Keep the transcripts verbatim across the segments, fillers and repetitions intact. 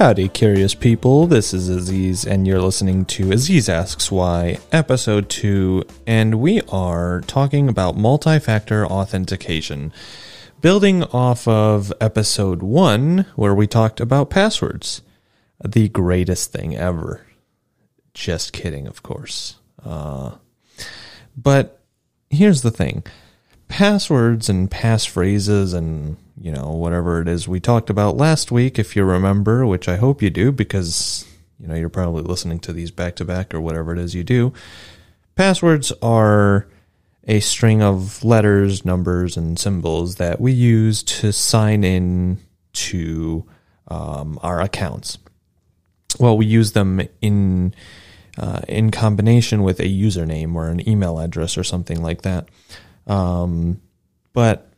Howdy, curious people. This is Aziz, and you're listening to Aziz Asks Why, Episode two, and we are talking about multi-factor authentication, building off of Episode one, where we talked about passwords. The greatest thing ever. Just kidding, of course. Uh, but here's the thing. Passwords and passphrases and, you know, whatever it is we talked about last week, if you remember, which I hope you do because, you know, you're probably listening to these back-to-back or whatever it is you do. Passwords are a string of letters, numbers, and symbols that we use to sign in to um, our accounts. Well, we use them in uh, in combination with a username or an email address or something like that. Um, but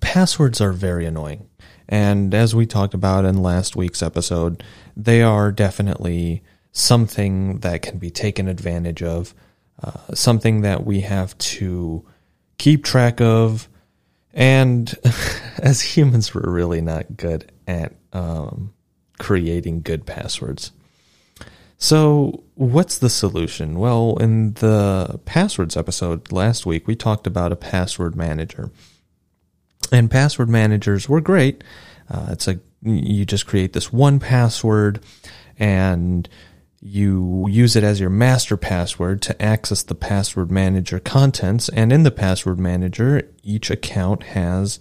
passwords are very annoying. And as we talked about in last week's episode, they are definitely something that can be taken advantage of, uh, something that we have to keep track of. And as humans, we're really not good at um, creating good passwords. So what's the solution? Well, in the passwords episode last week, we talked about a password manager. And password managers were great. Uh, it's a you just create this one password and you use it as your master password to access the password manager contents. And in the password manager, each account has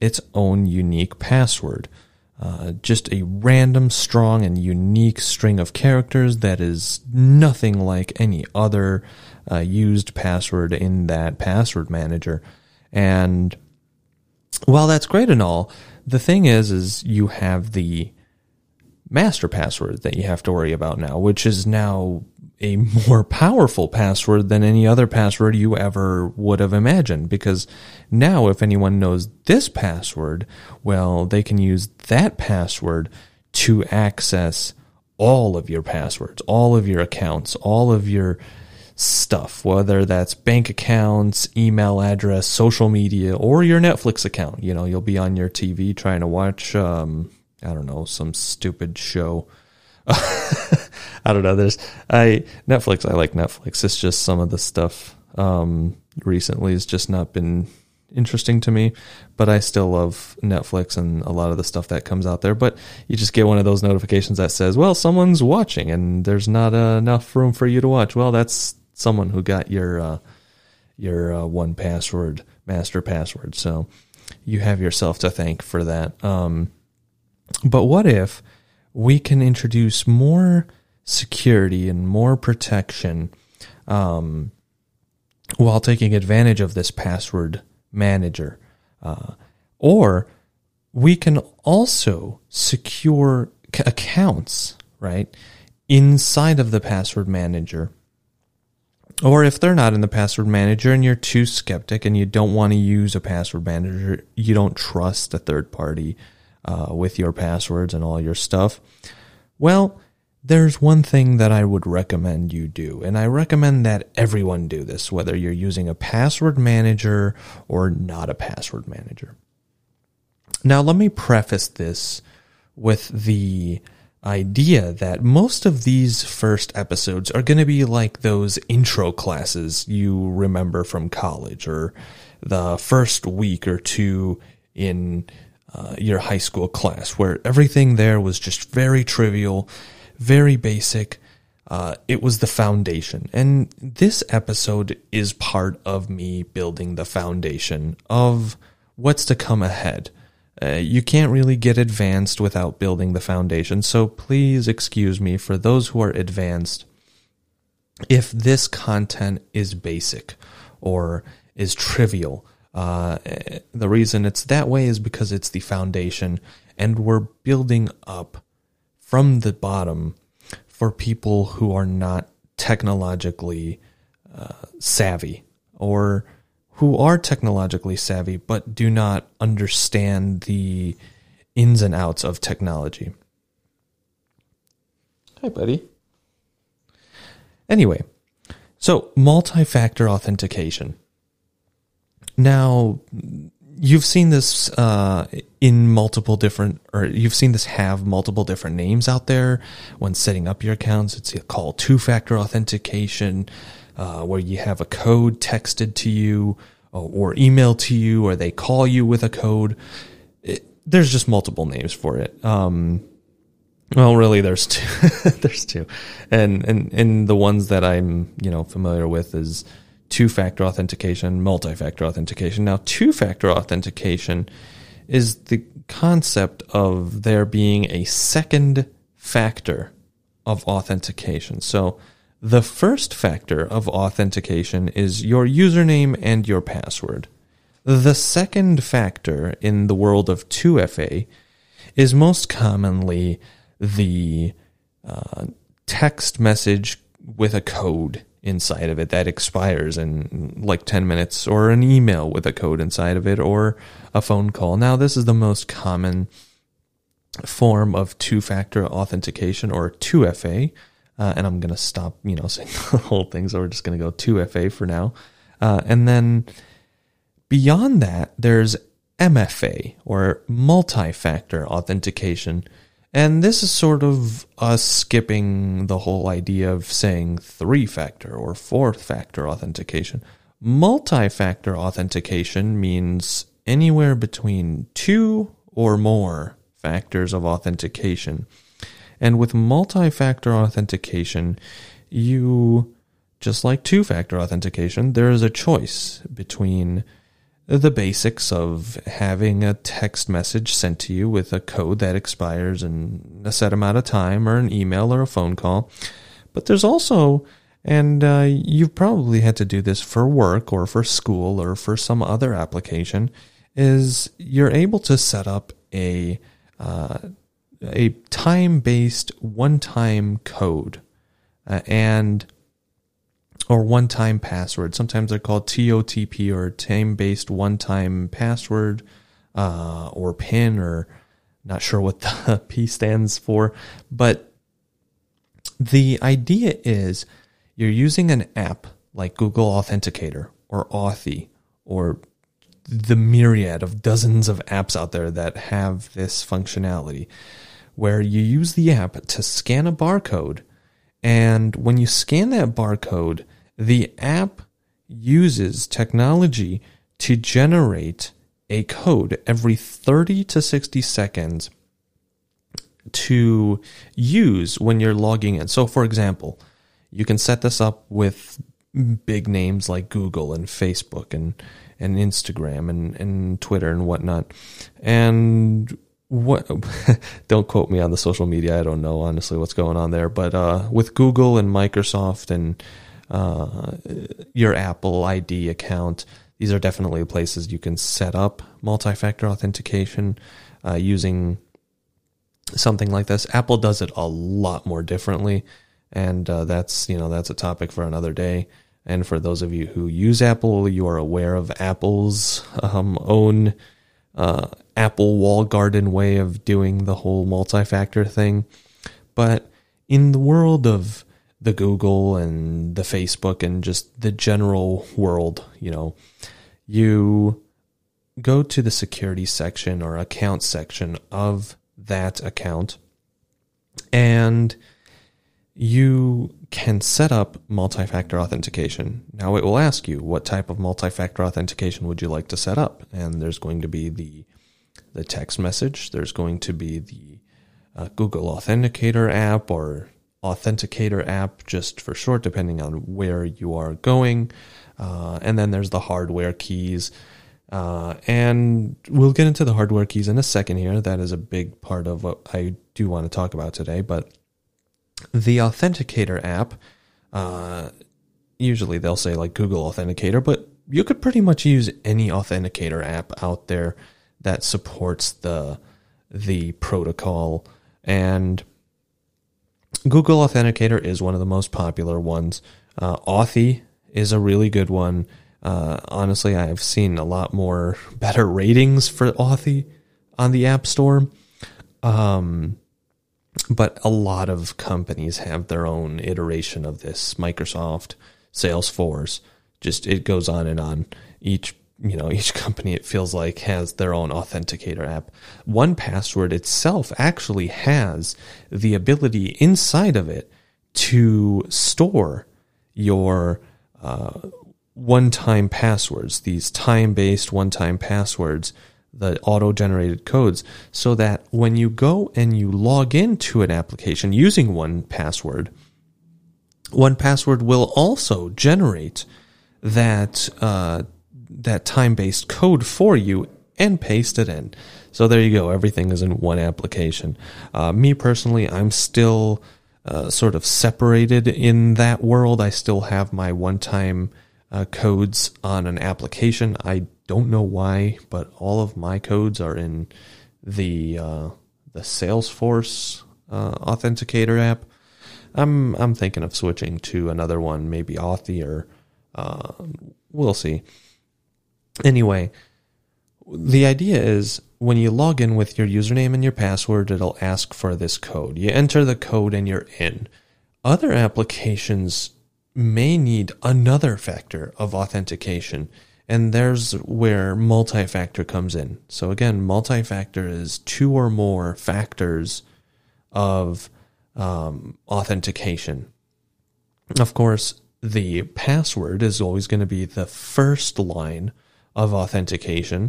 its own unique password. Uh, just a random, strong, and unique string of characters that is nothing like any other uh, used password in that password manager. And while that's great and all, the thing is, is you have the master password that you have to worry about now, which is now a more powerful password than any other password you ever would have imagined, because now if anyone knows this password, well, they can use that password to access all of your passwords, all of your accounts, all of your stuff, whether that's bank accounts, email address, social media, or your Netflix account. You know, you'll be on your T V trying to watch, um, I don't know, some stupid show. I don't know. There's I Netflix. I like Netflix. It's just some of the stuff um, recently has just not been interesting to me, but I still love Netflix and a lot of the stuff that comes out there. But you just get one of those notifications that says, well, someone's watching and there's not uh, enough room for you to watch. Well, that's someone who got your uh, your uh, one password master password. So you have yourself to thank for that. Um, but what if we can introduce more security and more protection um, while taking advantage of this password manager? Uh, or we can also secure c- accounts, right, inside of the password manager. Or if they're not in the password manager and you're too skeptic and you don't want to use a password manager, you don't trust a third party Uh, with your passwords and all your stuff, well, there's one thing that I would recommend you do, and I recommend that everyone do this, whether you're using a password manager or not a password manager. Now, let me preface this with the idea that most of these first episodes are going to be like those intro classes you remember from college or the first week or two in Uh, your high school class, where everything there was just very trivial, very basic. Uh, it was the foundation. And this episode is part of me building the foundation of what's to come ahead. Uh, you can't really get advanced without building the foundation. So please excuse me for those who are advanced if this content is basic or is trivial. Uh, the reason it's that way is because it's the foundation, and we're building up from the bottom for people who are not technologically uh, savvy, or who are technologically savvy but do not understand the ins and outs of technology. Hi, buddy. Anyway, so multi-factor authentication. Now, you've seen this uh, in multiple different, or you've seen this have multiple different names out there when setting up your accounts. It's called two-factor authentication, uh, where you have a code texted to you or, or emailed to you, or they call you with a code. It, there's just multiple names for it. Um, well, really, there's two. there's two, and and and the ones that I'm you know familiar with is two-factor authentication, multi-factor authentication. Now, two-factor authentication is the concept of there being a second factor of authentication. So the first factor of authentication is your username and your password. The second factor in the world of two F A is most commonly the uh, text message with a code inside of it that expires in like ten minutes, or an email with a code inside of it, or a phone call. Now, this is the most common form of two-factor authentication, or two F A. Uh, and I'm going to stop, you know, saying the whole thing. So we're just going to go two F A for now. Uh, and then beyond that, there's M F A, or multi-factor authentication. And this is sort of us skipping the whole idea of saying three-factor or four-factor authentication. Multi-factor authentication means anywhere between two or more factors of authentication. And with multi-factor authentication, you, just like two-factor authentication, there is a choice between the basics of having a text message sent to you with a code that expires in a set amount of time, or an email or a phone call. But there's also, and uh, you've probably had to do this for work or for school or for some other application, is you're able to set up a uh, a time-based one-time code uh, and or one-time password. Sometimes they're called T O T P, or time-based one-time password, uh, or PIN, or not sure what the P stands for. But the idea is you're using an app like Google Authenticator or Authy, or the myriad of dozens of apps out there that have this functionality, where you use the app to scan a barcode. And when you scan that barcode, the app uses technology to generate a code every thirty to sixty seconds to use when you're logging in. So, for example, you can set this up with big names like Google and Facebook and, and Instagram and, and Twitter and whatnot. And what? Don't quote me on the social media. I don't know, honestly, what's going on there. But uh, with Google and Microsoft and Uh, your Apple I D account, these are definitely places you can set up multi-factor authentication uh, using something like this. Apple does it a lot more differently, and uh, that's you know that's a topic for another day. And for those of you who use Apple, you are aware of Apple's um, own uh, Apple wall garden way of doing the whole multi-factor thing. But in the world of the Google and the Facebook and just the general world, you know, you go to the security section or account section of that account, and you can set up multi-factor authentication. Now, it will ask you, what type of multi-factor authentication would you like to set up? And there's going to be the the text message. There's going to be the uh, Google Authenticator app, or Authenticator app, just for short, depending on where you are going. Uh, and then there's the hardware keys. Uh, and we'll get into the hardware keys in a second here. That is a big part of what I do want to talk about today. But the Authenticator app, uh, usually they'll say like Google Authenticator, but you could pretty much use any Authenticator app out there that supports the the protocol. And Google Authenticator is one of the most popular ones. Uh, Authy is a really good one. Uh, honestly, I've seen a lot more better ratings for Authy on the App Store. Um, but a lot of companies have their own iteration of this. Microsoft, Salesforce, just it goes on and on. Each you know, each company, it feels like, has their own authenticator app. one Password itself actually has the ability inside of it to store your uh, one-time passwords, these time-based one-time passwords, the auto-generated codes, so that when you go and you log into an application using one Password, one Password will also generate that uh, that time-based code for you and paste it in. So there you go. Everything is in one application. Uh, me personally, I'm still uh, sort of separated in that world. I still have my one-time uh, codes on an application. I don't know why, but all of my codes are in the uh, the Salesforce uh, authenticator app. I'm I'm thinking of switching to another one, maybe Authy, or uh, we'll see. Anyway, the idea is when you log in with your username and your password, it'll ask for this code. You enter the code and you're in. Other applications may need another factor of authentication, and there's where multi-factor comes in. So again, multi-factor is two or more factors of Um, authentication. Of course, the password is always going to be the first line of authentication,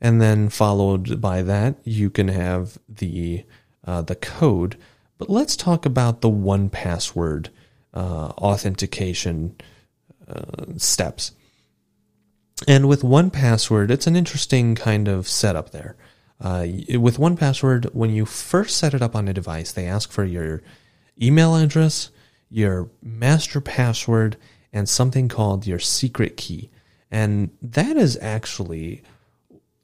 and then followed by that, you can have the uh, the code. But let's talk about the one Password uh, authentication uh, steps. And with one Password, it's an interesting kind of setup there. Uh, with one Password, when you first set it up on a device, they ask for your email address, your master password, and something called your secret key. And that is actually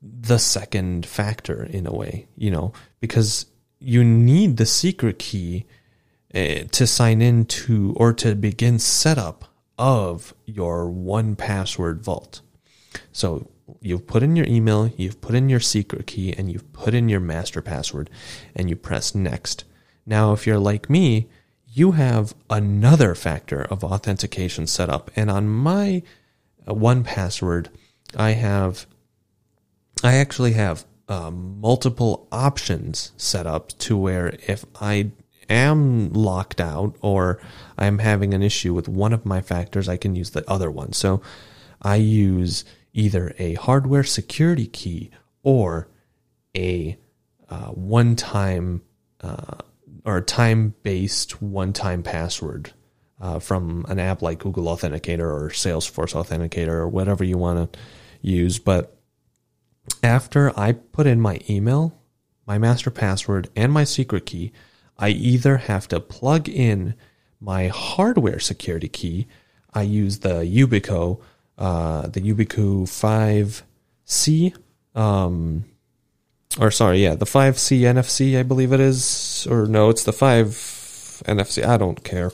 the second factor in a way, you know, because you need the secret key uh, to sign into or to begin setup of your one Password vault. So you've put in your email, you've put in your secret key, and you've put in your master password, and you press next. Now, if you're like me, you have another factor of authentication set up. And on my one Password, I have, I actually have um, multiple options set up to where if I am locked out or I'm having an issue with one of my factors, I can use the other one. So I use either a hardware security key or a uh, one-time uh, or time-based one-time password uh, from an app like Google Authenticator or Salesforce Authenticator or whatever you want to use. But after I put in my email, my master password, and my secret key, I either have to plug in my hardware security key. I use the Yubico Uh, the Yubico five C, um, or sorry, yeah, the five C N F C, I believe it is, or no, it's the five N F C, I don't care.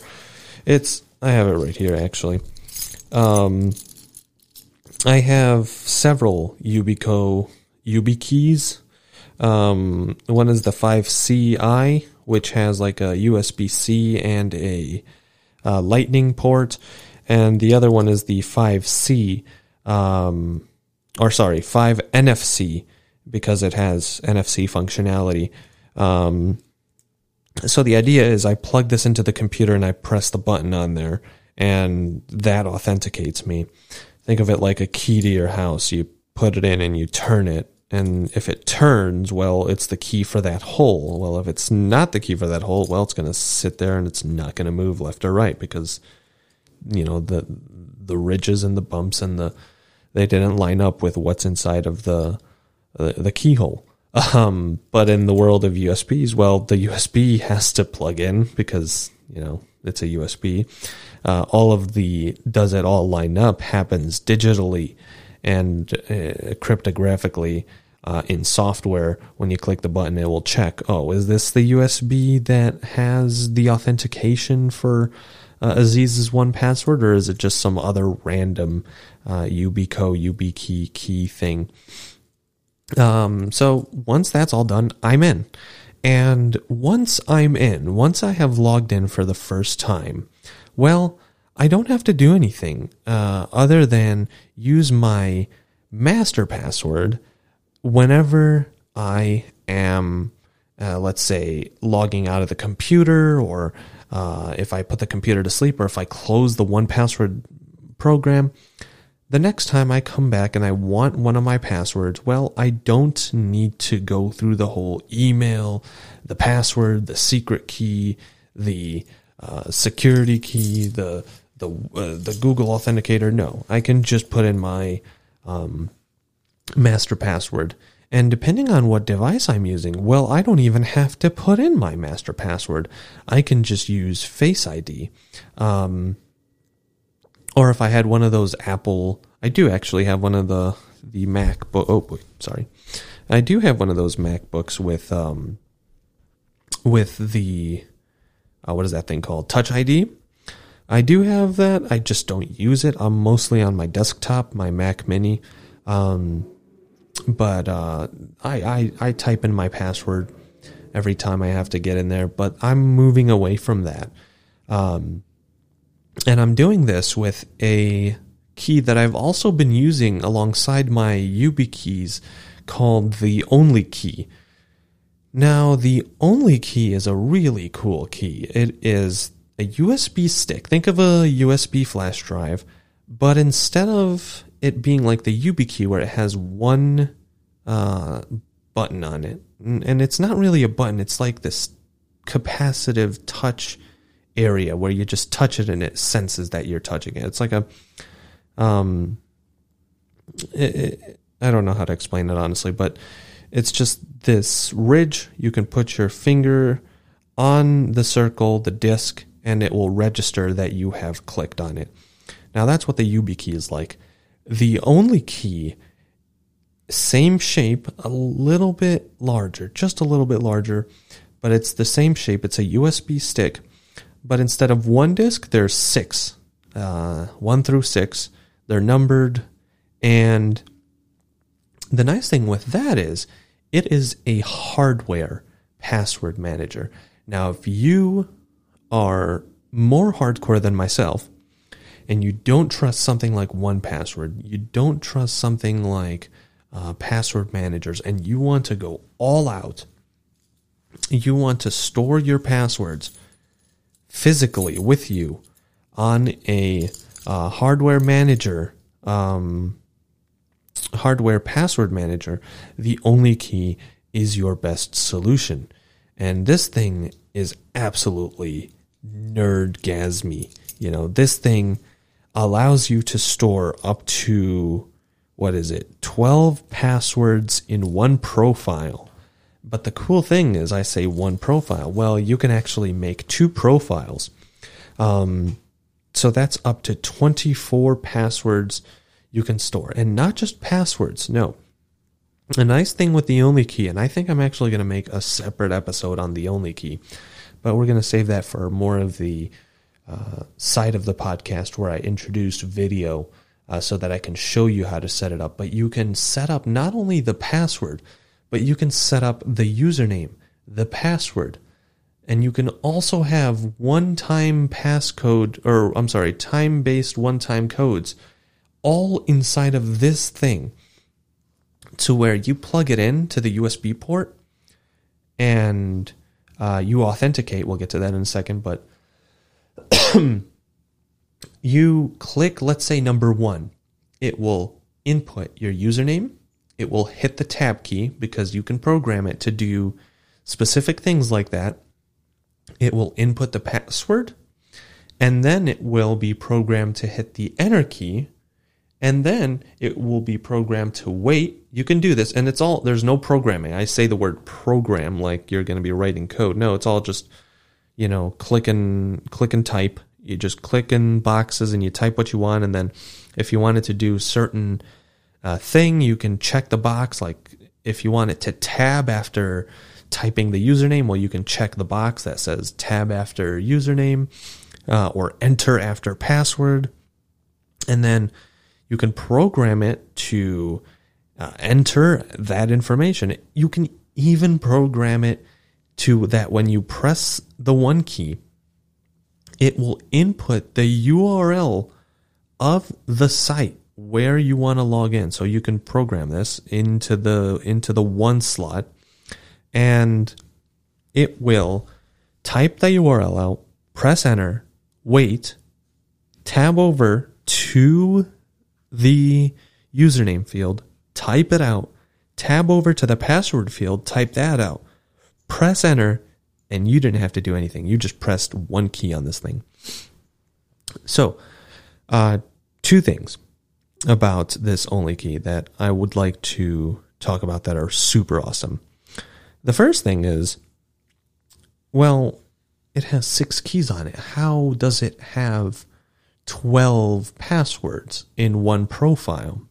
It's, I have it right here, actually. Um, I have several Yubico YubiKeys. Um, one is the five C I, which has like a U S B C and a uh, lightning port. And the other one is the five C, um, or sorry, five N F C, because it has N F C functionality. Um, so the idea is I plug this into the computer and I press the button on there, and that authenticates me. Think of it like a key to your house. You put it in and you turn it. And if it turns, well, it's the key for that hole. Well, if it's not the key for that hole, well, it's going to sit there and it's not going to move left or right because, you know, the the ridges and the bumps and the they didn't line up with what's inside of the the, the keyhole. Um, but in the world of U S Bs, well, the U S B has to plug in because, you know, it's a U S B. Uh, all of the does it all line up happens digitally and uh, cryptographically uh, in software. When you click the button, it will check, oh, is this the U S B that has the authentication for Uh, Aziz's one Password, or is it just some other random uh, Yubico, YubiKey key thing? Um, so once that's all done, I'm in. And once I'm in, once I have logged in for the first time, well, I don't have to do anything uh, other than use my master password whenever I am, uh, let's say, logging out of the computer, or uh, if I put the computer to sleep, or if I close the one password program, the next time I come back and I want one of my passwords, well, I don't need to go through the whole email, the password, the secret key, the uh, security key, the the uh, the Google Authenticator. No, I can just put in my um, master password. And depending on what device I'm using, well, I don't even have to put in my master password. I can just use Face I D. Um, Or if I had one of those Apple, I do actually have one of the the MacBook. Oh, boy, sorry, I do have one of those MacBooks with um with the uh, what is that thing called? Touch I D. I do have that. I just don't use it. I'm mostly on my desktop, my Mac Mini. Um, but uh, I, I I type in my password every time I have to get in there. But I'm moving away from that. Um. And I'm doing this with a key that I've also been using alongside my YubiKeys called the OnlyKey. Now, the OnlyKey is a really cool key. It is a U S B stick. Think of a U S B flash drive, but instead of it being like the YubiKey where it has one uh, button on it, and it's not really a button, it's like this capacitive touch area where you just touch it and it senses that you're touching it. It's like a, um, it, it, I don't know how to explain it honestly, but it's just this ridge. You can put your finger on the circle, the disc, and it will register that you have clicked on it. Now that's what the YubiKey is like. The OnlyKey, same shape, a little bit larger, just a little bit larger, but it's the same shape. It's a U S B stick. But instead of one disc, there's six, uh, one through six. They're numbered. And the nice thing with that is it is a hardware password manager. Now, if you are more hardcore than myself and you don't trust something like one password, you don't trust something like uh, password managers, and you want to go all out, you want to store your passwords physically with you on a uh, hardware manager, um, hardware password manager, the OnlyKey is your best solution. And this thing is absolutely nerdgasmy. You know, this thing allows you to store up to, what is it, twelve passwords in one profile. But the cool thing is I say one profile. Well, you can actually make two profiles. Um, so that's up to twenty-four passwords you can store. And not just passwords, no. A nice thing with the OnlyKey, and I think I'm actually going to make a separate episode on the OnlyKey, but we're going to save that for more of the uh, side of the podcast where I introduce video uh, so that I can show you how to set it up. But you can set up not only the password, but you can set up the username, the password, and you can also have one-time passcode, or I'm sorry, time-based one-time codes all inside of this thing to where you plug it in to the U S B port and uh, you authenticate. We'll get to that in a second, but you click, let's say, number one. It will input your username. It will hit the tab key because you can program it to do specific things like that. It will input the password, and then it will be programmed to hit the enter key, and then it will be programmed to wait. You can do this, and it's all, there's no programming. I say the word program like you're going to be writing code. No, it's all just, you know, click and click and type. You just click in boxes and you type what you want, and then if you wanted to do certain Uh, thing, you can check the box. Like if you want it to tab after typing the username, well, you can check the box that says tab after username uh, or enter after password. And then you can program it to uh, enter that information. You can even program it to that when you press the one key, it will input the U R L of the site where you want to log in. So you can program this into the into the one slot, and it will type the U R L out, press enter, wait, tab over to the username field, type it out, tab over to the password field, type that out, press enter, and you didn't have to do anything. You just pressed one key on this thing. So uh, two things about this OnlyKey that I would like to talk about that are super awesome. The first thing is, well, it has six keys on it. How does it have twelve passwords in one profile?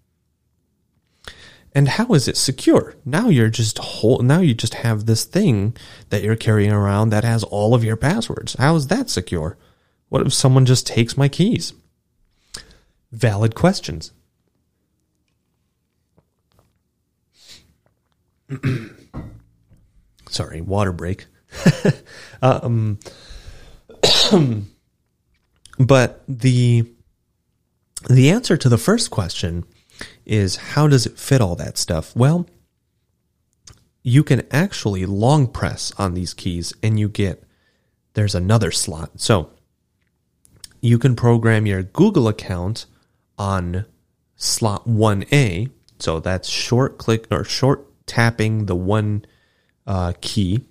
And how is it secure? Now you're just whole, now you just have this thing that you're carrying around that has all of your passwords. How is that secure? What if someone just takes my keys? Valid questions. Sorry, water break. um, but the the answer to the first question is, how does it fit all that stuff? Well, you can actually long press on these keys and you get, there's another slot. So you can program your Google account on slot one A. So that's short click or short tapping the one uh, key.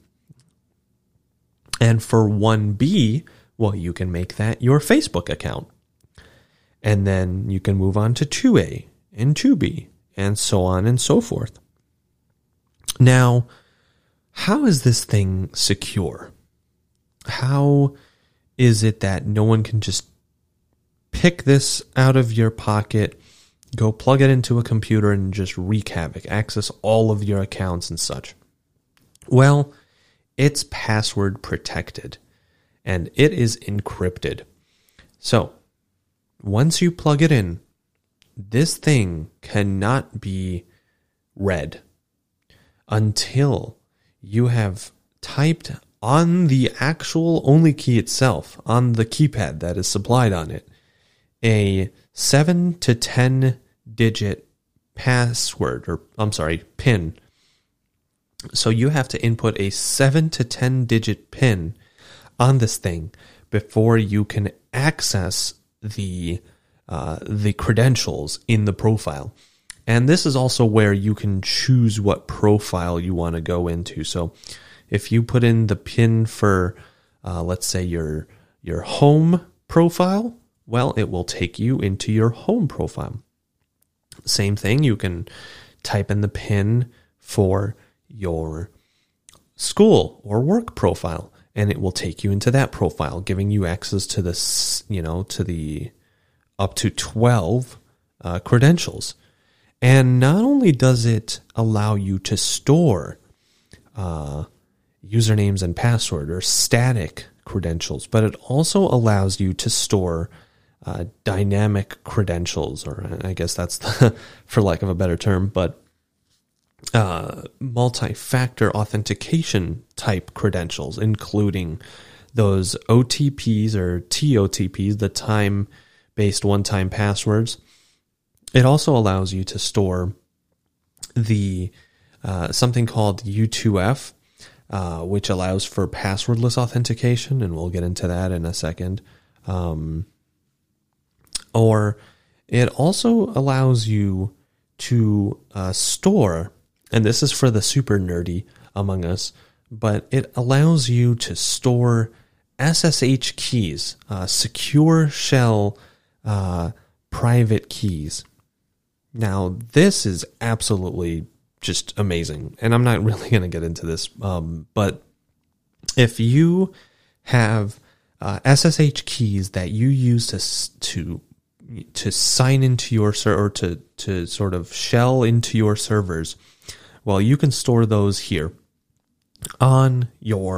And for one B, well, you can make that your Facebook account. And then you can move on to two A and two B and so on and so forth. Now, how is this thing secure? How is it that no one can just pick this out of your pocket, go plug it into a computer and just wreak havoc, access all of your accounts and such? Well, it's password protected and it is encrypted. So once you plug it in, this thing cannot be read until you have typed on the actual OnlyKey itself, on the keypad that is supplied on it, a seven to ten digit password, or I'm sorry, PIN. So you have to input a seven to ten digit PIN on this thing before you can access the uh, the credentials in the profile. And this is also where you can choose what profile you want to go into. So if you put in the PIN for, uh, let's say, your your home profile, well, it will take you into your home profile. Same thing, you can type in the PIN for your school or work profile, and it will take you into that profile, giving you access to this, you know, to the up to twelve uh, credentials. And not only does it allow you to store Uh, usernames and password or static credentials, but it also allows you to store uh, dynamic credentials, or I guess that's the, for lack of a better term, but uh, multi-factor authentication type credentials, including those O T Ps or T O T Ps, the time-based one-time passwords. It also allows you to store the uh, something called U two F, Uh, which allows for passwordless authentication, and we'll get into that in a second. Um, or it also allows you to uh, store, and this is for the super nerdy among us, but it allows you to store S S H keys, uh, secure shell uh, private keys. Now, this is absolutely just amazing. And I'm not really going to get into this, um, but if you have uh, S S H keys that you use to to to sign into your server, or to, to sort of shell into your servers, well, you can store those here on your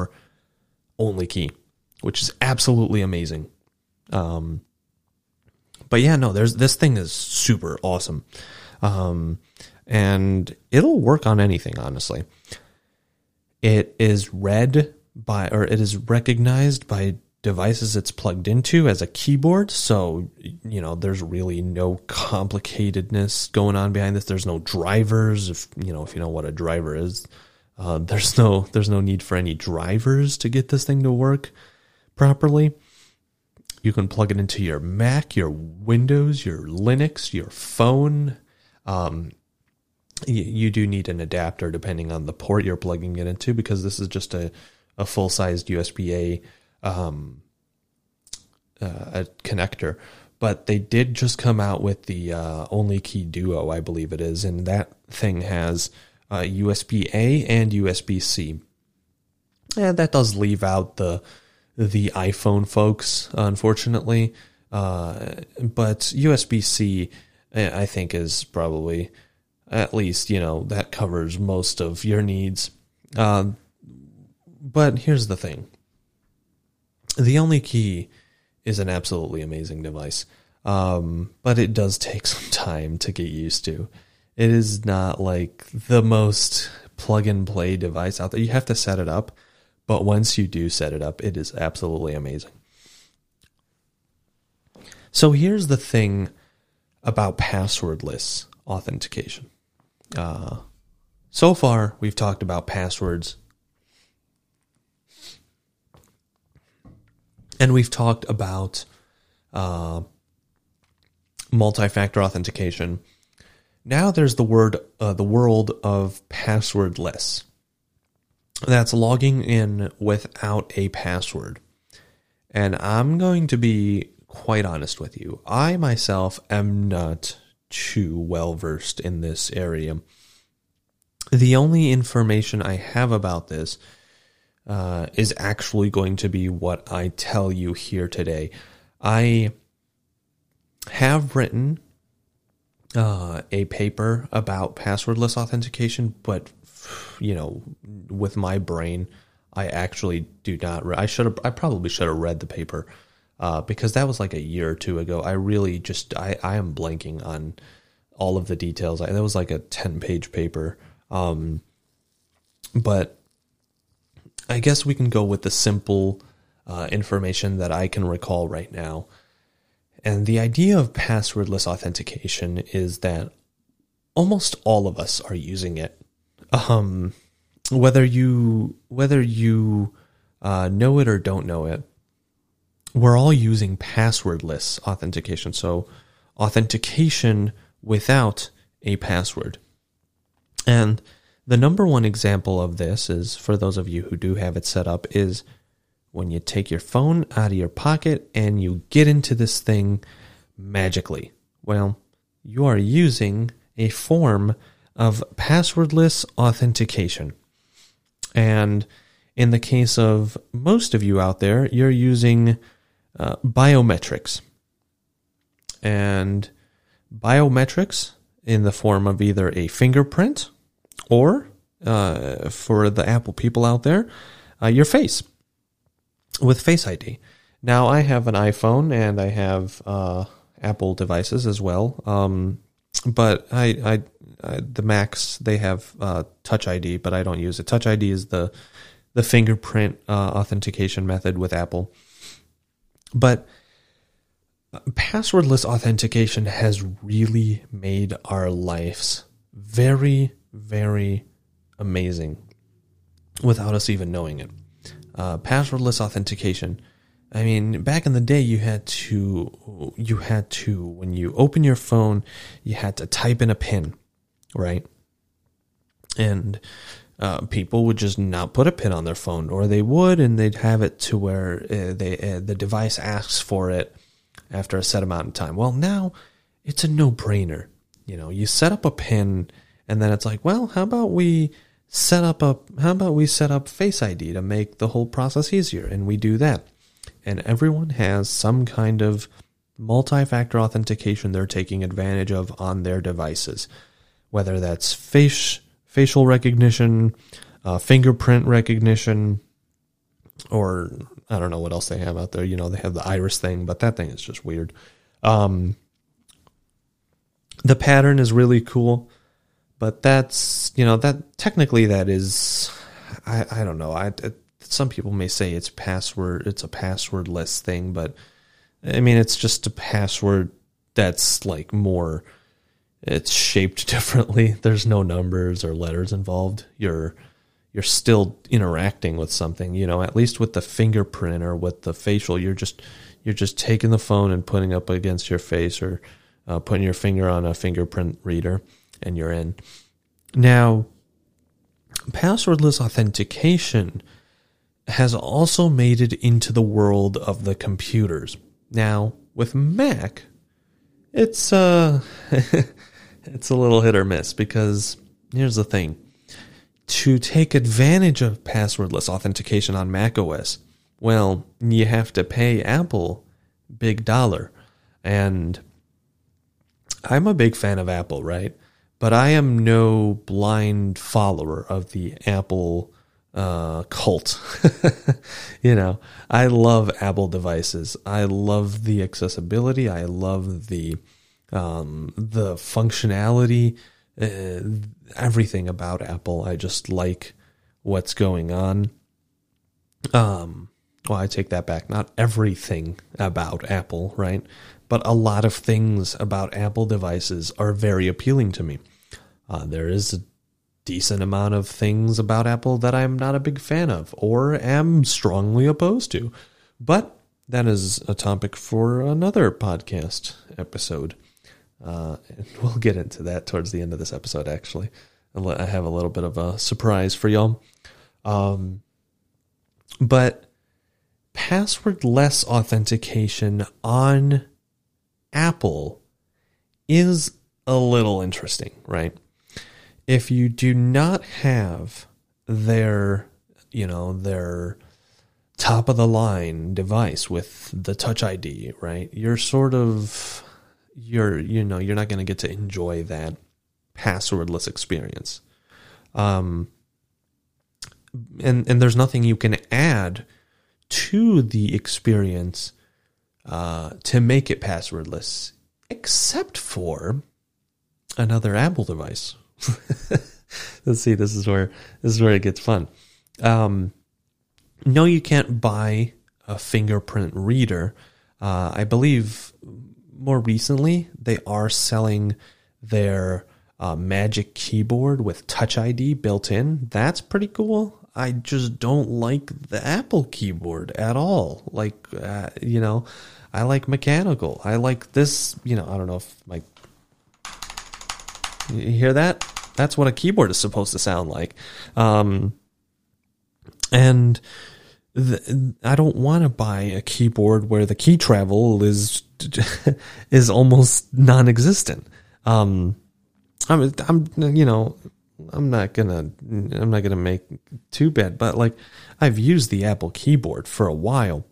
OnlyKey, which is absolutely amazing. Um, but yeah, no, there's this thing is super awesome. Um, And it'll work on anything, honestly. It is read by, or it is recognized by devices it's plugged into as a keyboard. So, you know, there's really no complicatedness going on behind this. There's no drivers. If you know, if you know what a driver is, uh, there's no, there's no need for any drivers to get this thing to work properly. You can plug it into your Mac, your Windows, your Linux, your phone. Um, you, you do need an adapter depending on the port you're plugging it into, because this is just a, a full-sized U S B A um, uh, a connector. But they did just come out with the uh, OnlyKey Duo, I believe it is, and that thing has uh, U S B A and U S B C. Yeah, that does leave out the the iPhone folks, unfortunately. Uh, but U S B C, I think, is probably at least, you know, that covers most of your needs. Uh, but here's the thing. The OnlyKey is an absolutely amazing device, um, but it does take some time to get used to. It is not like the most plug-and-play device out there. You have to set it up. But once you do set it up, it is absolutely amazing. So here's the thing about passwordless authentication. Uh, so far, we've talked about passwords. And we've talked about uh, multi-factor authentication. Now there's the word, uh, the world of passwordless. That's logging in without a password. And I'm going to be quite honest with you. I myself am not too well versed in this area. The only information I have about this uh, is actually going to be what I tell you here today. I have written uh, a paper about passwordless authentication, but you know, with my brain, I actually do not. Re- I should have. I probably should have read the paper uh, because that was like a year or two ago. I really just. I, I am blanking on all of the details. I, that was like a ten-page paper. Um, but I guess we can go with the simple uh, information that I can recall right now. And the idea of passwordless authentication is that almost all of us are using it. Um, whether you, whether you, uh, know it or don't know it, we're all using passwordless authentication. So authentication without a password. And the number one example of this is, for those of you who do have it set up, is when you take your phone out of your pocket and you get into this thing magically. Well, you are using a form of passwordless authentication. And in the case of most of you out there, you're using uh, biometrics. And biometrics in the form of either a fingerprint or, uh, for the Apple people out there, uh, your face with Face I D. Now, I have an iPhone and I have uh, Apple devices as well. Um, but I... I Uh, the Macs, they have uh, Touch I D, but I don't use it. Touch I D is the the fingerprint uh, authentication method with Apple. But passwordless authentication has really made our lives very, very amazing without us even knowing it. Uh, passwordless authentication. I mean, back in the day, you had to you had to when you open your phone, you had to type in a PIN. Right. And uh, people would just not put a PIN on their phone, or they would, and they'd have it to where uh, they uh, the device asks for it after a set amount of time. Well, now it's a no-brainer. You know, you set up a PIN, and then it's like, well, how about we set up a how about we set up Face I D to make the whole process easier, and we do that. And everyone has some kind of multi-factor authentication they're taking advantage of on their devices. Whether that's face, facial recognition, uh, fingerprint recognition, or I don't know what else they have out there. You know, they have the iris thing, but that thing is just weird. Um, the pattern is really cool, but that's, you know, that technically that is, I, I don't know. I, it, some people may say it's password, it's a passwordless thing, but I mean, it's just a password that's like more, it's shaped differently. There's no numbers or letters involved. You're you're still interacting with something, you know, at least with the fingerprint or with the facial, you're just you're just taking the phone and putting up against your face or uh, putting your finger on a fingerprint reader and you're in. Now, passwordless authentication has also made it into the world of the computers. Now, with Mac, it's uh, it's a little hit or miss because here's the thing. To take advantage of passwordless authentication on macOS, well, you have to pay Apple big dollar. And I'm a big fan of Apple, right? But I am no blind follower of the Apple uh, cult. You know, I love Apple devices. I love the accessibility. I love the um, the functionality. Uh, everything about Apple. I just like what's going on. Um, well, I take that back. Not everything about Apple, right? But a lot of things about Apple devices are very appealing to me. Uh, there is a decent amount of things about Apple that I'm not a big fan of or am strongly opposed to. But that is a topic for another podcast episode. Uh, and we'll get into that towards the end of this episode, actually. I have a little bit of a surprise for y'all. Um, but passwordless authentication on Apple is a little interesting, right? If you do not have their, you know, their top of the line device with the Touch I D, right? You're sort of, you're, you know, you're not going to get to enjoy that passwordless experience. Um, and, and there's nothing you can add to the experience Uh, to make it passwordless, except for another Apple device. Let's see, this is where this is where it gets fun. Um, no, you can't buy a fingerprint reader. Uh, I believe more recently they are selling their uh, Magic Keyboard with Touch I D built in. That's pretty cool. I just don't like the Apple keyboard at all. Like, uh, you know, I like mechanical. I like this, you know, I don't know if my, you hear that? That's what a keyboard is supposed to sound like. Um, and the, I don't want to buy a keyboard where the key travel is, is almost non-existent. Um, I'm, I'm, you know, I'm not gonna, I'm not gonna make too bad, but like I've used the Apple keyboard for a while,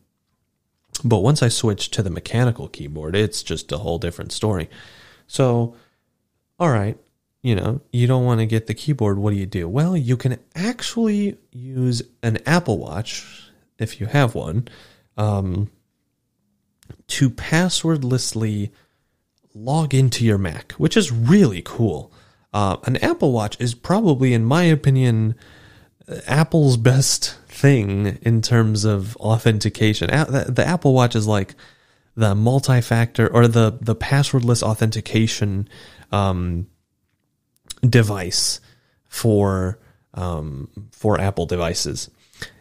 but once I switched to the mechanical keyboard, it's just a whole different story. So, all right, you know, you don't want to get the keyboard. What do you do? Well, you can actually use an Apple Watch if you have one, um, to passwordlessly log into your Mac, which is really cool. Uh, an Apple Watch is probably, in my opinion, Apple's best thing in terms of authentication. A- the, the Apple Watch is like the multi-factor or the, the passwordless authentication um, device for um, for Apple devices.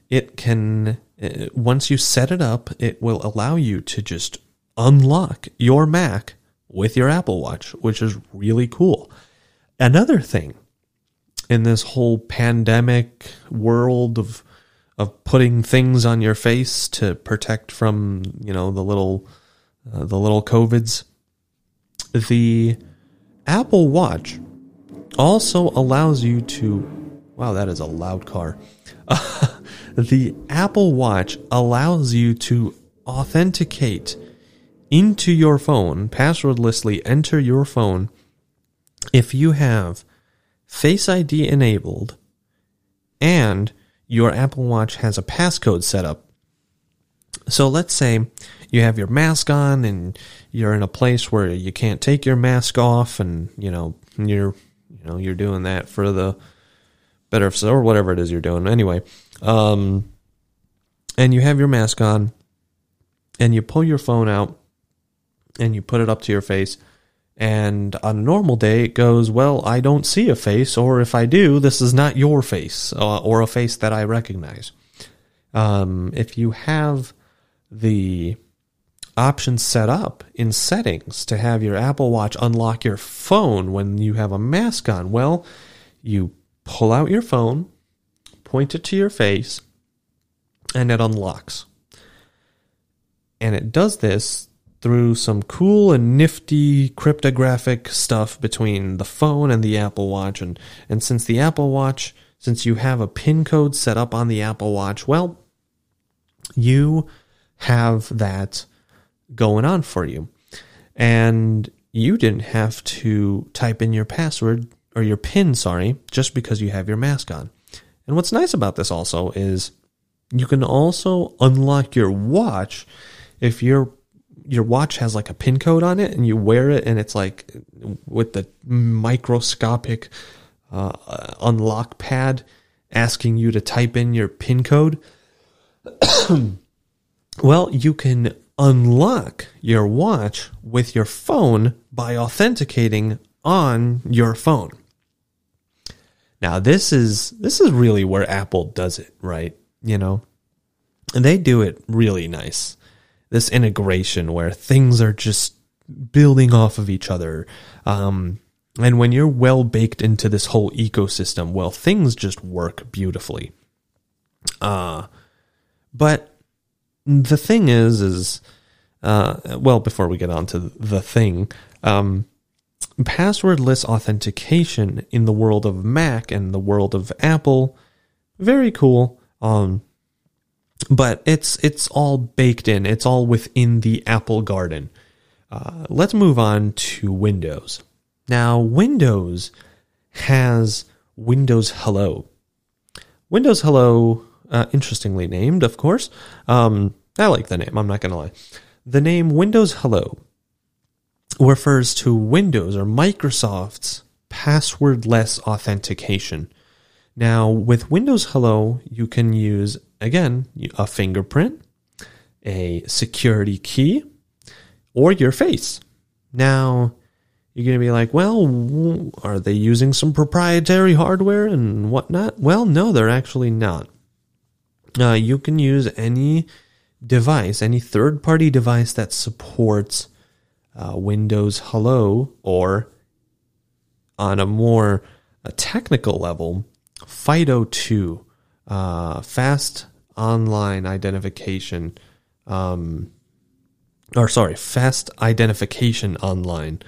It can, it, once you set it up, it will allow you to just unlock your Mac with your Apple Watch, which is really cool. Another thing in this whole pandemic world of of putting things on your face to protect from, you know, the little uh, the little COVIDs, the Apple Watch also allows you to, wow, that is a loud car. Uh, the Apple Watch allows you to authenticate into your phone, passwordlessly enter your phone, if you have Face I D enabled and your Apple Watch has a passcode set up. So let's say you have your mask on and you're in a place where you can't take your mask off and, you know, you're, you know, you're doing that for the better or whatever it is you're doing. Anyway, um, and you have your mask on and you pull your phone out and you put it up to your face. And on a normal day, it goes, well, I don't see a face, or if I do, this is not your face uh, or a face that I recognize. Um, if you have the option set up in settings to have your Apple Watch unlock your phone when you have a mask on, well, you pull out your phone, point it to your face, and it unlocks. And it does this through some cool and nifty cryptographic stuff between the phone and the Apple Watch. And, and since the Apple Watch, since you have a PIN code set up on the Apple Watch, well, you have that going on for you. And you didn't have to type in your password or your PIN, sorry, just because you have your mask on. And what's nice about this also is you can also unlock your watch if you're your watch has like a PIN code on it, and you wear it, and it's like with the microscopic uh, unlock pad asking you to type in your PIN code. Well, you can unlock your watch with your phone by authenticating on your phone. Now, this is this is really where Apple does it, right? You know, and they do it really nice. This integration where things are just building off of each other. Um, and when you're well baked into this whole ecosystem, well, things just work beautifully. Uh, but the thing is, is, uh, well, before we get on to the thing, um, passwordless authentication in the world of Mac and the world of Apple, very cool. Um, But it's it's all baked in. It's all within the Apple garden. Uh, let's move on to Windows. Now, Windows has Windows Hello. Windows Hello, uh, interestingly named, of course. Um, I like the name, I'm not going to lie. The name Windows Hello refers to Windows or Microsoft's passwordless authentication. Now, with Windows Hello, you can use, again, a fingerprint, a security key, or your face. Now, you're going to be like, well, are they using some proprietary hardware and whatnot? Well, no, they're actually not. Uh, you can use any device, any third-party device that supports uh, Windows Hello, or on a more a technical level, FIDO two. Uh, fast online identification, um, or sorry, fast identification online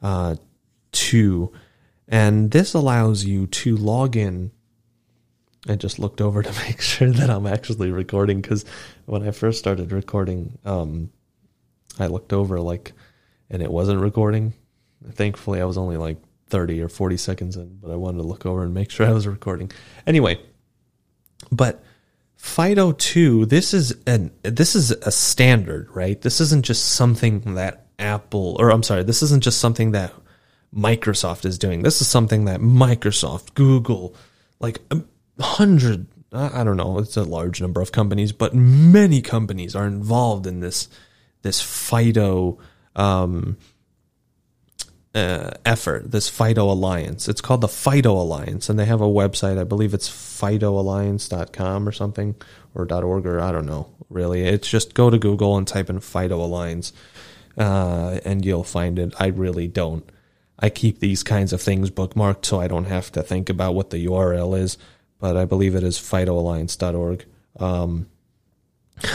uh, two. And this allows you to log in. I just looked over to make sure that I'm actually recording, because when I first started recording, um, I looked over like, and it wasn't recording. Thankfully, I was only like thirty or forty seconds in, but I wanted to look over and make sure I was recording. Anyway. But FIDO two, this is an this is a standard, right? This isn't just something that Apple, or I'm sorry, this isn't just something that Microsoft is doing. This is something that Microsoft, Google, like a hundred, I don't know, it's a large number of companies, but many companies are involved in this this FIDO um, Uh, effort, this Fido Alliance. It's called the Fido Alliance, and they have a website. I believe it's fido alliance dot com or something, or .org, or I don't know, really. It's just go to Google and type in Fido Alliance, uh, and you'll find it. I really don't. I keep these kinds of things bookmarked so I don't have to think about what the U R L is, but I believe it is fido alliance dot org. Um,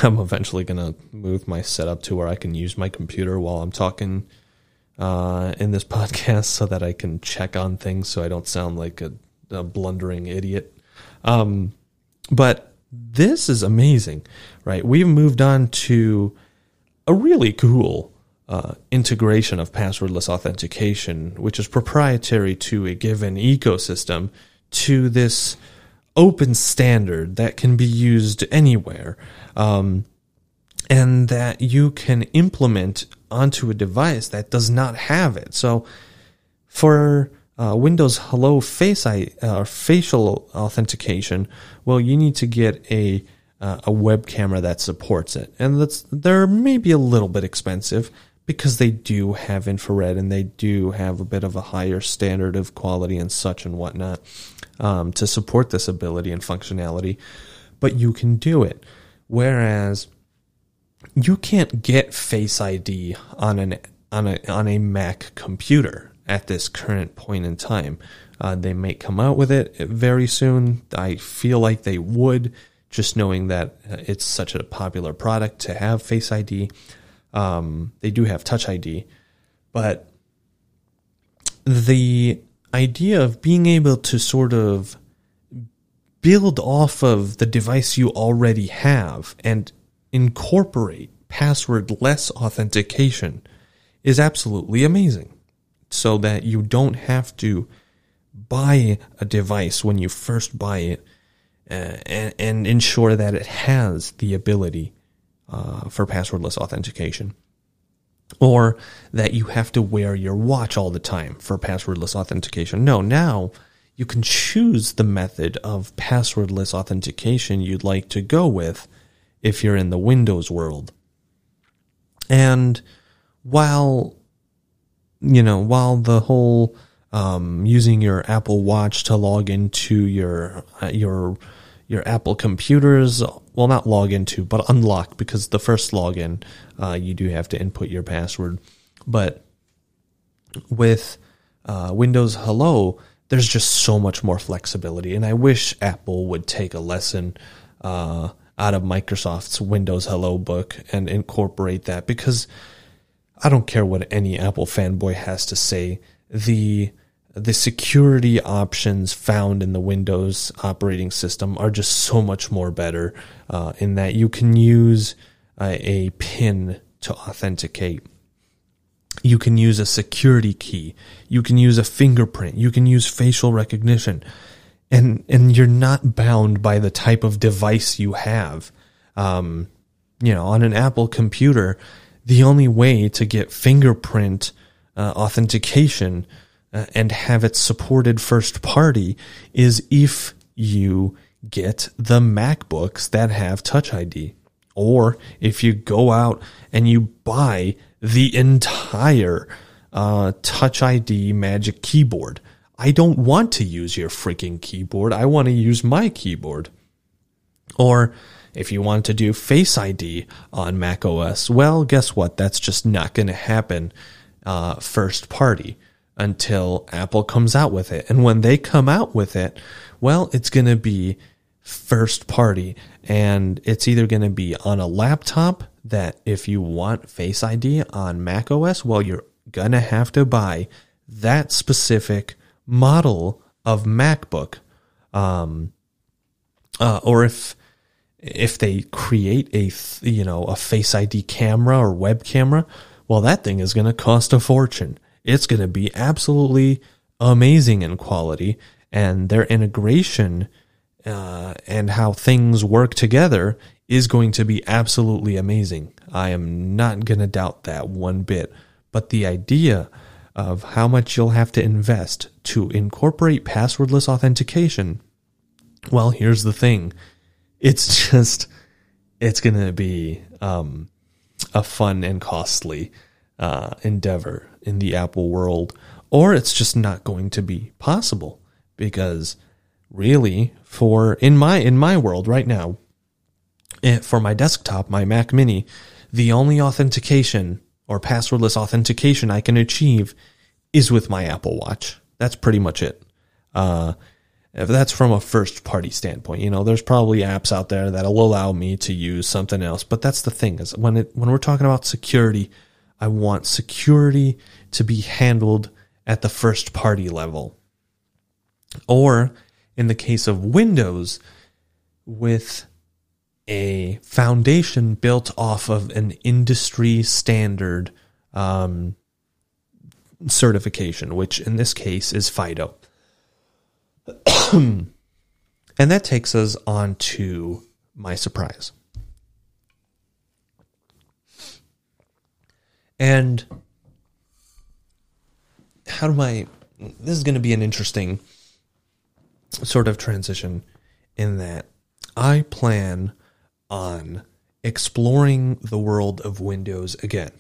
I'm eventually going to move my setup to where I can use my computer while I'm talking Uh, in this podcast, so that I can check on things, so I don't sound like a, a blundering idiot. Um, but this is amazing, right? We've moved on to a really cool uh, integration of passwordless authentication, which is proprietary to a given ecosystem, to this open standard that can be used anywhere, um, and that you can implement onto a device that does not have it. So for uh, Windows Hello face I, uh, facial authentication, well, you need to get a uh, a web camera that supports it. And that's, they're maybe a little bit expensive because they do have infrared and they do have a bit of a higher standard of quality and such and whatnot um, to support this ability and functionality. But you can do it. Whereas you can't get Face I D on an on a on a Mac computer at this current point in time. Uh, they may come out with it very soon. I feel like they would, just knowing that it's such a popular product to have Face I D. Um, they do have Touch I D, but the idea of being able to sort of build off of the device you already have and incorporate password-less authentication is absolutely amazing, so that you don't have to buy a device when you first buy it uh, and, and ensure that it has the ability uh, for passwordless authentication, or that you have to wear your watch all the time for passwordless authentication. No, now you can choose the method of passwordless authentication you'd like to go with if you're in the Windows world. And while, you know, while the whole um, using your Apple Watch to log into your uh, your your Apple computers, well, not log into, but unlock, because the first login uh, you do have to input your password. But with uh, Windows Hello, there's just so much more flexibility, and I wish Apple would take a lesson uh, out of Microsoft's Windows Hello book and incorporate that, because I don't care what any Apple fanboy has to say. The the security options found in the Windows operating system are just so much more better uh, in that you can use a, a PIN to authenticate. You can use a security key. You can use a fingerprint. You can use facial recognition. And and you're not bound by the type of device you have. Um, you know, on an Apple computer, the only way to get fingerprint uh, authentication uh, and have it supported first party is if you get the MacBooks that have Touch I D, or if you go out and you buy the entire uh, Touch I D Magic Keyboard. I don't want to use your freaking keyboard. I want to use my keyboard. Or if you want to do Face I D on macOS, well, guess what? That's just not going to happen uh, first party until Apple comes out with it. And when they come out with it, well, it's going to be first party. And it's either going to be on a laptop that if you want Face I D on macOS, well, you're going to have to buy that specific model of MacBook. Um, uh, or if... If they create a, you know, a Face I D camera or web camera, well, that thing is going to cost a fortune. It's going to be absolutely amazing in quality, and their integration uh, and how things work together is going to be absolutely amazing. I am not going to doubt that one bit. But the idea of how much you'll have to invest to incorporate passwordless authentication, well, here's the thing. It's just, it's going to be um, a fun and costly uh, endeavor in the Apple world, or it's just not going to be possible, because really, for in my in my world right now, for my desktop, my Mac Mini, the only authentication or passwordless authentication I can achieve is with my Apple Watch. That's pretty much it. Uh, If that's from a first-party standpoint, you know, there's probably apps out there that'll allow me to use something else. But that's the thing, is when it, when we're talking about security, I want security to be handled at the first-party level. Or, in the case of Windows, with a foundation built off of an industry standard um, certification, which in this case is FIDO. And that takes us on to my surprise. And how do I... This is going to be an interesting sort of transition, in that I plan on exploring the world of Windows again.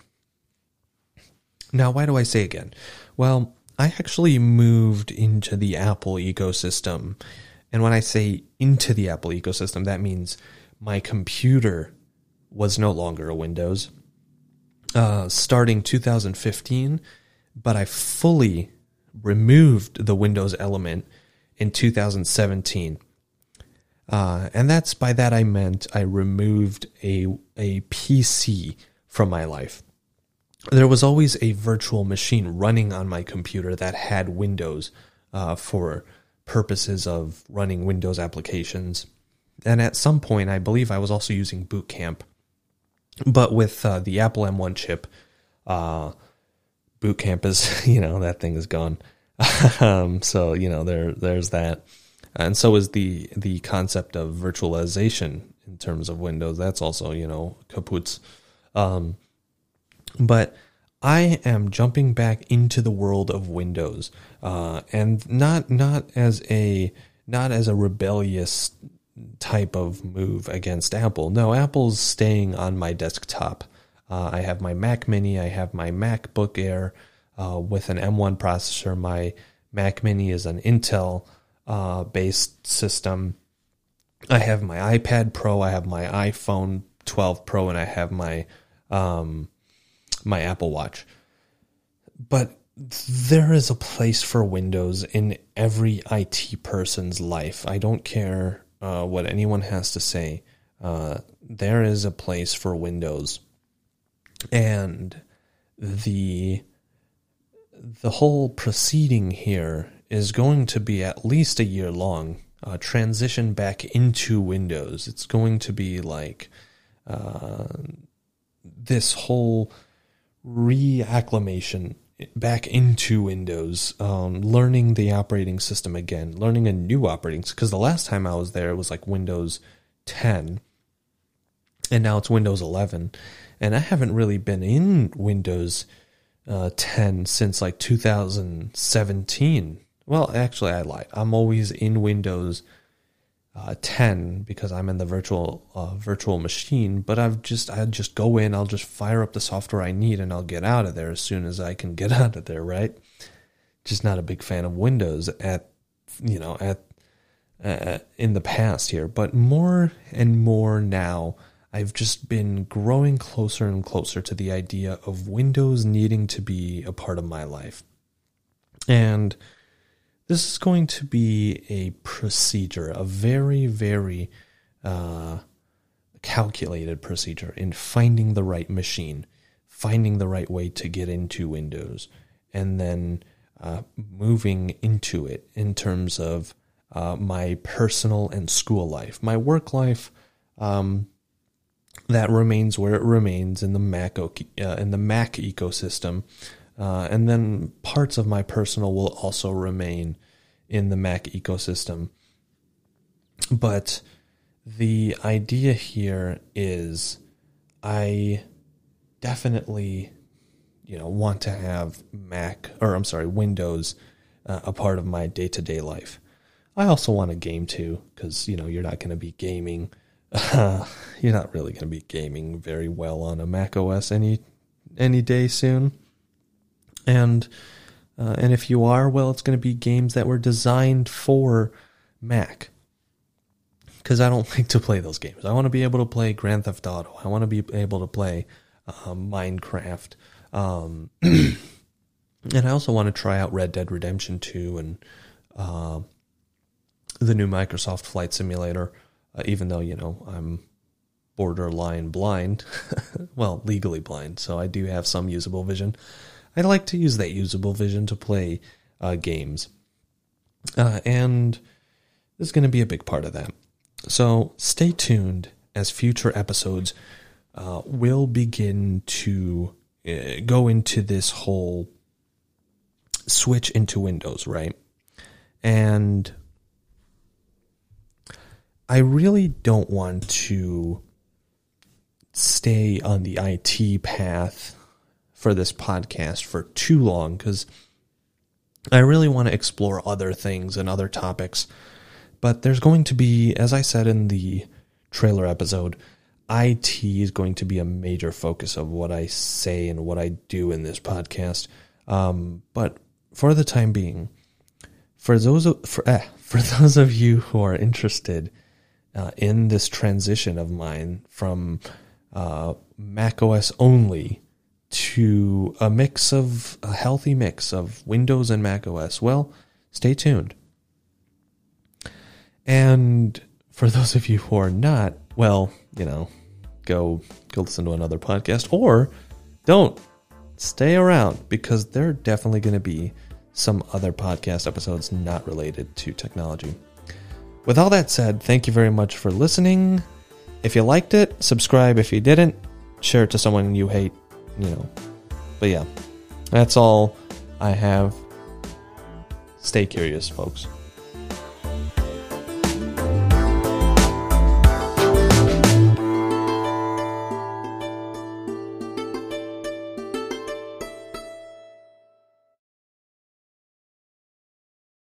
Now, why do I say again? Well, I actually moved into the Apple ecosystem. And when I say into the Apple ecosystem, that means my computer was no longer a Windows uh, starting two thousand fifteen, but I fully removed the Windows element in two thousand seventeen. Uh, and that's by that I meant I removed a, a P C from my life. There was always a virtual machine running on my computer that had Windows uh, for purposes of running Windows applications. And at some point, I believe I was also using Boot Camp. But with uh, the Apple M one chip, uh, Boot Camp is, you know, that thing is gone. um, so, you know, there there's that. And so is the the concept of virtualization in terms of Windows. That's also, you know, kaputz. Um, but I am jumping back into the world of Windows, uh, and not not as a not as a rebellious type of move against Apple. No, Apple's staying on my desktop. Uh, I have my Mac Mini. I have my MacBook Air uh, with an M one processor. My Mac Mini is an Intel Uh, based system. I have my iPad Pro, I have my iPhone twelve Pro, and I have my um, my Apple Watch. But there is a place for Windows in every I T person's life. I don't care uh, what anyone has to say. Uh, there is a place for Windows, and the the whole proceeding here is going to be at least a year long uh, transition back into Windows. It's going to be like uh, this whole reacclimation back into Windows, um, learning the operating system again, learning a new operating system. Because the last time I was there, it was like Windows ten, and now it's Windows eleven. And I haven't really been in Windows uh, ten since like two thousand seventeen. Well, actually, I lied. I'm always in Windows uh, ten because I'm in the virtual uh, virtual machine. But I've just I just go in, I'll just fire up the software I need, and I'll get out of there as soon as I can get out of there. Right? Just not a big fan of Windows at you know at uh, in the past here, but more and more now, I've just been growing closer and closer to the idea of Windows needing to be a part of my life, and this is going to be a procedure, a very, very uh, calculated procedure in finding the right machine, finding the right way to get into Windows, and then uh, moving into it in terms of uh, my personal and school life. My work life, um, that remains where it remains in the Mac, uh, in the Mac ecosystem. Uh, and then parts of my personal will also remain in the Mac ecosystem. But the idea here is I definitely, you know, want to have Mac, or I'm sorry, Windows, uh, a part of my day-to-day life. I also want to game too, because, you know, you're not going to be gaming. Uh, you're not really going to be gaming very well on a Mac O S any any day soon. And uh, and if you are, well, it's going to be games that were designed for Mac, because I don't like to play those games. I want to be able to play Grand Theft Auto. I want to be able to play uh, Minecraft. Um, and I also want to try out Red Dead Redemption two and uh, the new Microsoft Flight Simulator, uh, even though, you know, I'm borderline blind. Well, legally blind, so I do have some usable vision. I like to use that usable vision to play uh, games. Uh, and this is going to be a big part of that. So stay tuned, as future episodes uh, will begin to uh, go into this whole switch into Windows, right? And I really don't want to stay on the I T path for this podcast for too long, because I really want to explore other things and other topics. But there's going to be, as I said in the trailer episode, I T is going to be a major focus of what I say and what I do in this podcast. Um, but for the time being, for those of, for, eh, for those of you who are interested uh, in this transition of mine from uh, macOS only to a mix of a healthy mix of Windows and macOS, well, stay tuned. And for those of you who are not, well, you know, go go listen to another podcast, or don't stay around, because there are definitely going to be some other podcast episodes not related to technology. With all that said, thank you very much for listening. If you liked it, subscribe. If you didn't, share it to someone you hate, you know. But yeah, that's all I have. Stay curious, folks.